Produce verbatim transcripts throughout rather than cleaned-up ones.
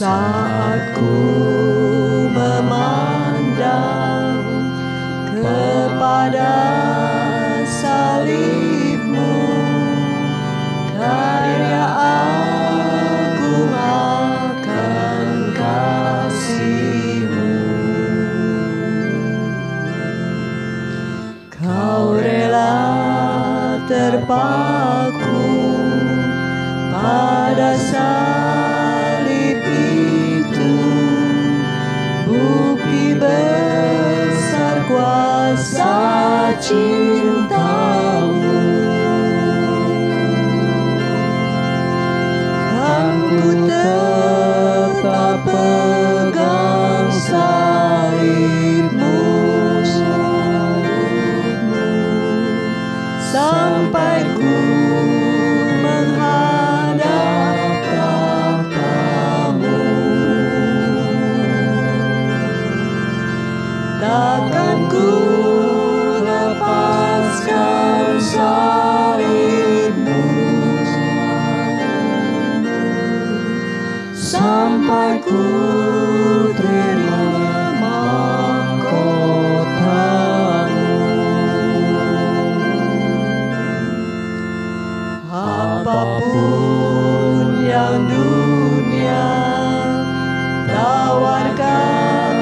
Saat ku memandang kepada salibmu, karya aku akan kasihmu. Kau rela terpaku pada salibmu, besar kuasa cintamu. Kan ku tetap pegang salibmu sampai ku takkan ku lepaskan salibmu sampai ku terima mahkotamu. Apapun yang dunia tawarkan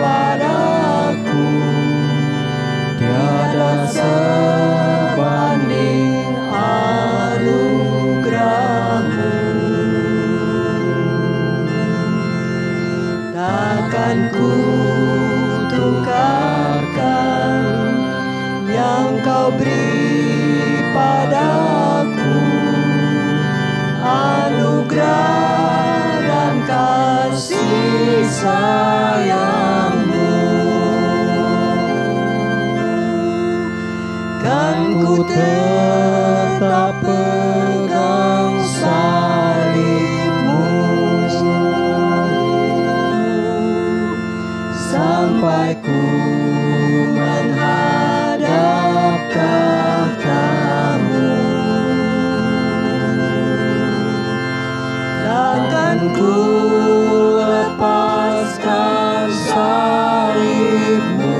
padaku, tiada sebanding anugerahmu. Takkan ku tukarkan yang kau beri padaku, anugerah dan kasih sayangmu. Kan ku tetap pegang salibmu sampai ku menghadap tahtamu. Takkan ku lepaskan salibmu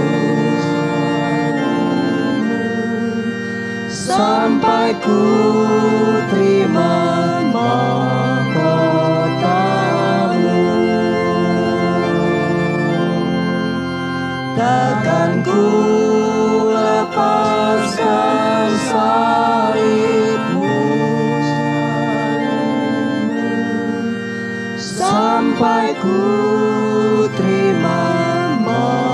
sampai ku terima mahkotamu. Takkan ku lepaskan salibmu sampai ku terima mahkotamu.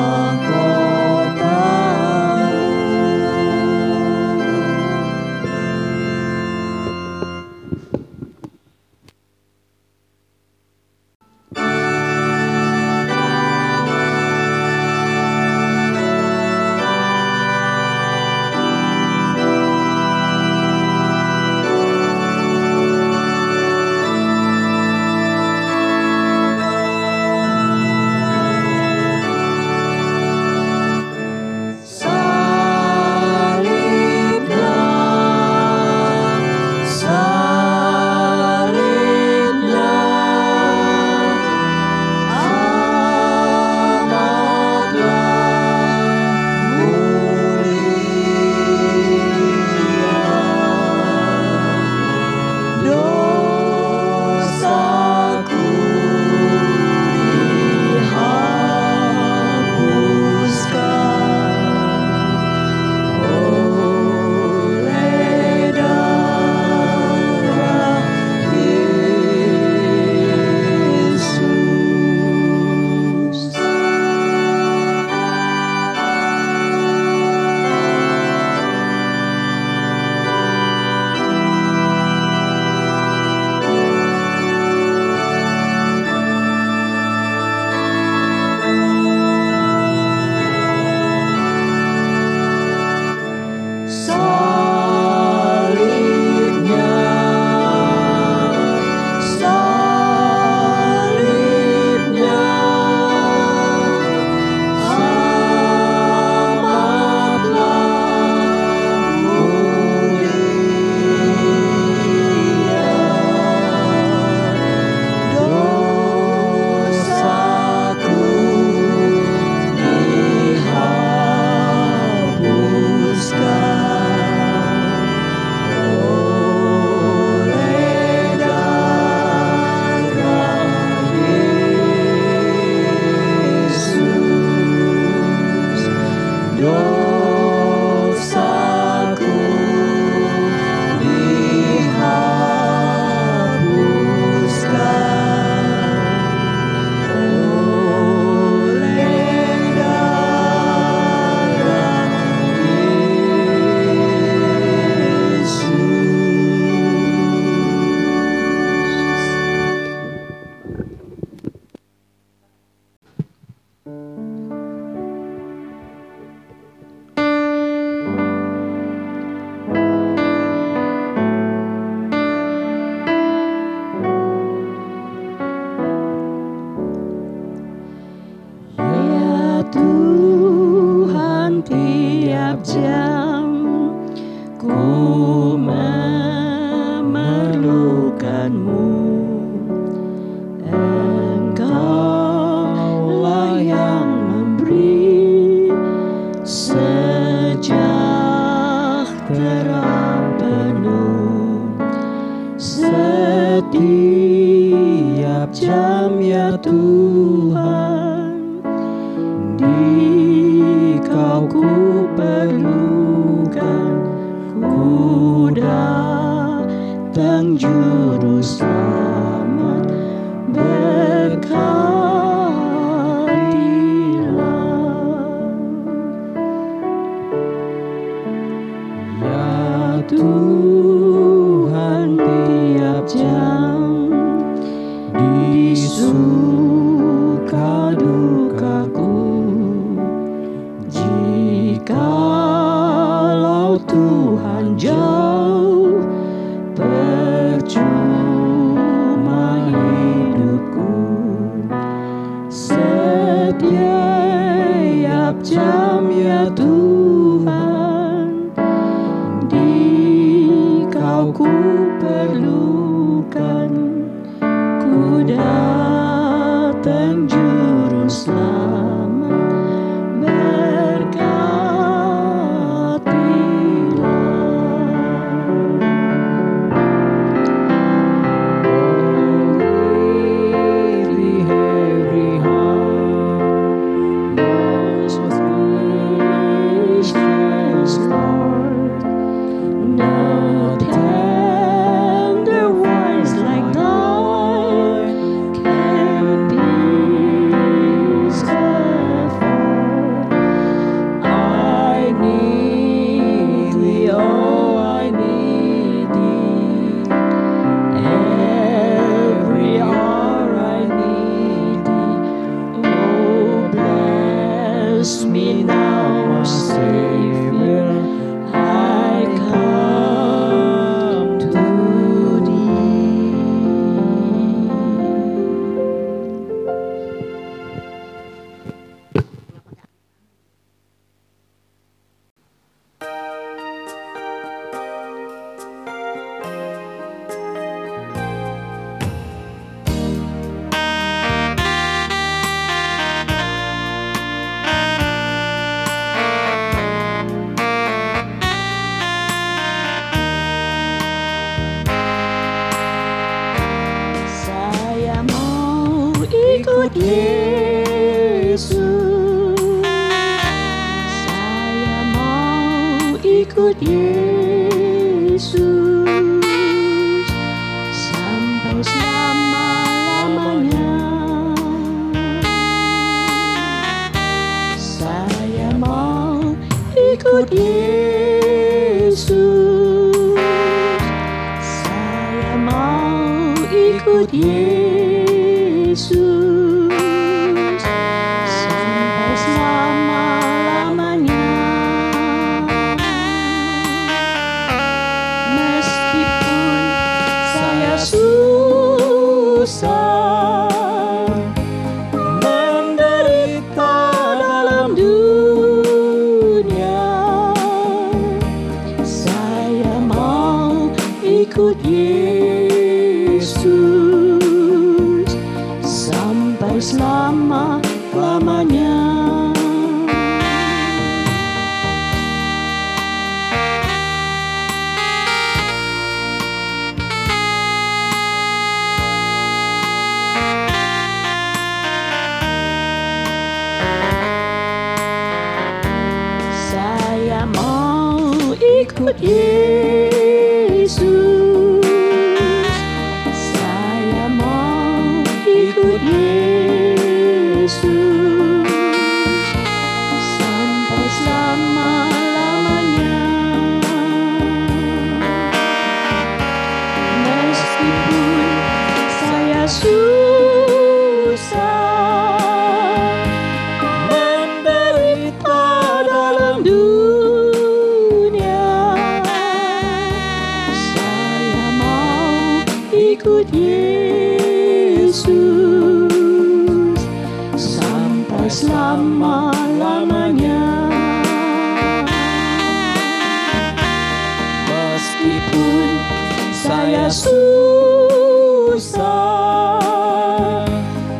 saya susah,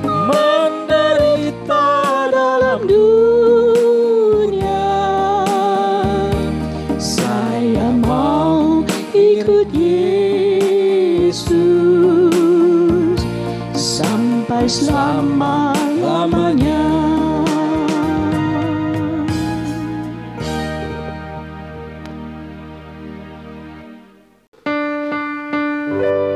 menderita dalam dunia. Saya mau ikut Yesus sampai selama-lamanya. Thank you.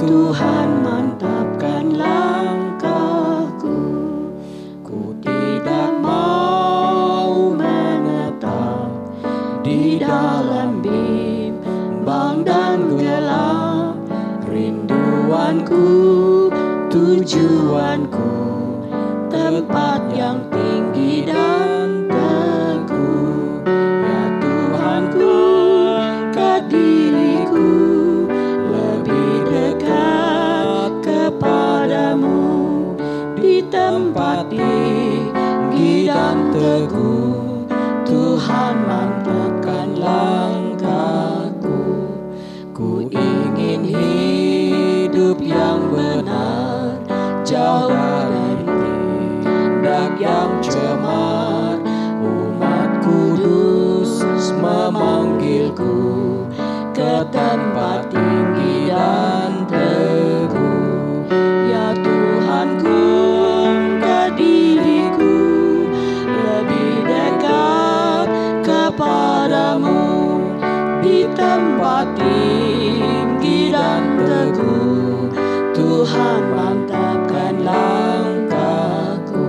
Tuhan mantapkan langkahku, ku tidak mau menetap di dalam bimbang dan gelap. Rinduanku, tujuanku, tempat yang tinggi dan teguh. Ya Tuhanku, ke diriku lebih dekat kepadamu, di tempat tinggi dan teguh. Tuhan mantapkan langkahku, ku ingin hidup yang benar, jauh dari tindak yang cemar. Umat kudus memanggilku ke tempat tinggi dan teguh. Ya Tuhanku, ke diriku lebih dekat kepadamu, di tempat tinggi dan teguh. Tuhan mantapkan langkahku,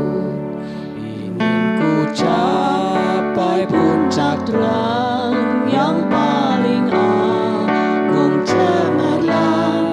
ingin ku capai puncak terang yang paling agung cemerlang.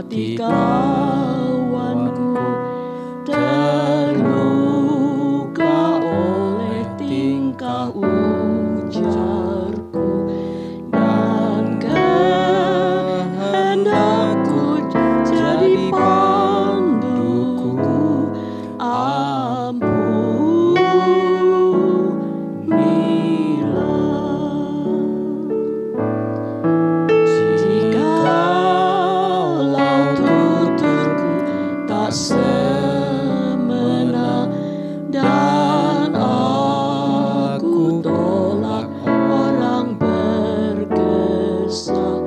hati kawanku terluka oleh tingkah ujarku dan kehendakku jadi panduku. Semena dan aku tolak orang bergesa,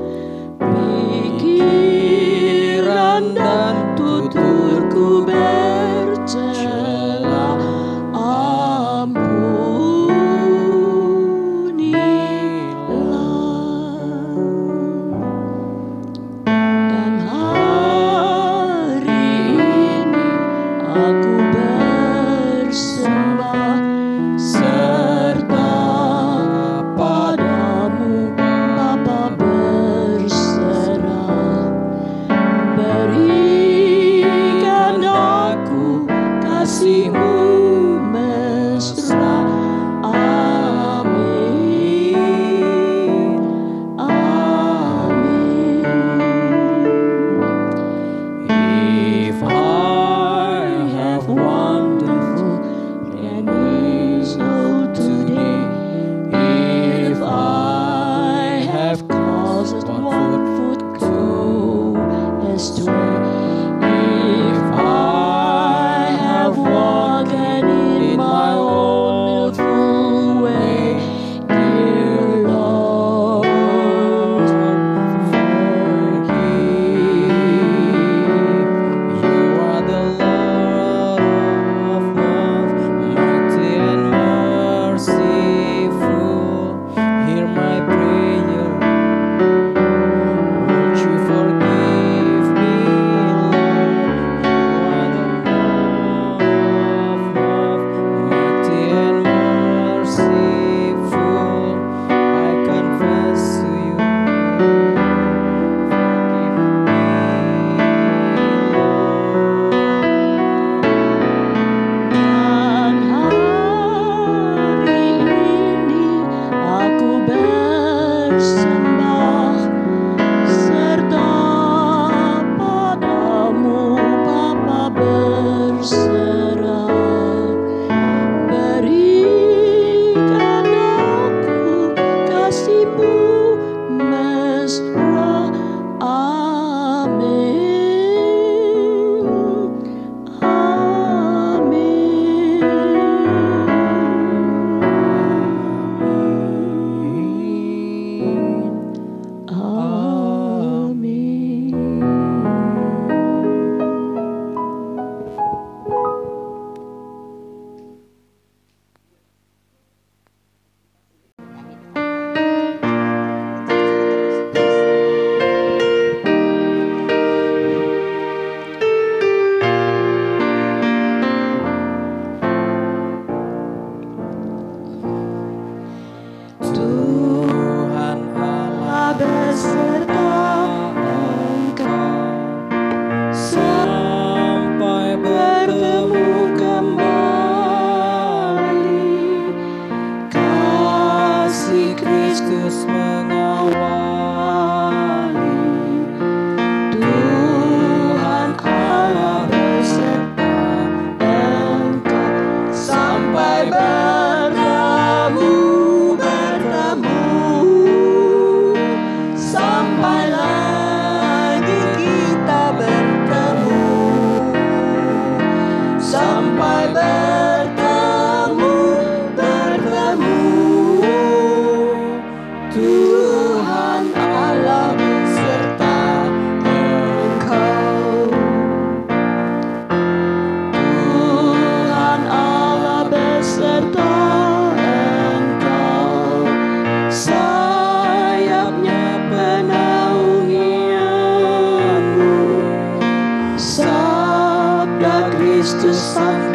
pikiran dan tuturku bercela, ampunilah. Dan aku bersembah serta padamu, Bapa berserah. Berikan aku kasih-Mu mesra. Amin, amin. If If I have walked in my own willful way, dear Lord, forgive. You are the Lord of love, mighty and merciful. Hear my prayer. Won't you forgive? Kristus mengawali, Tuhan Allah beserta engkau sampai bertemu bertemu sampai lagi kita bertemu sampai bertemu. Kristus Sang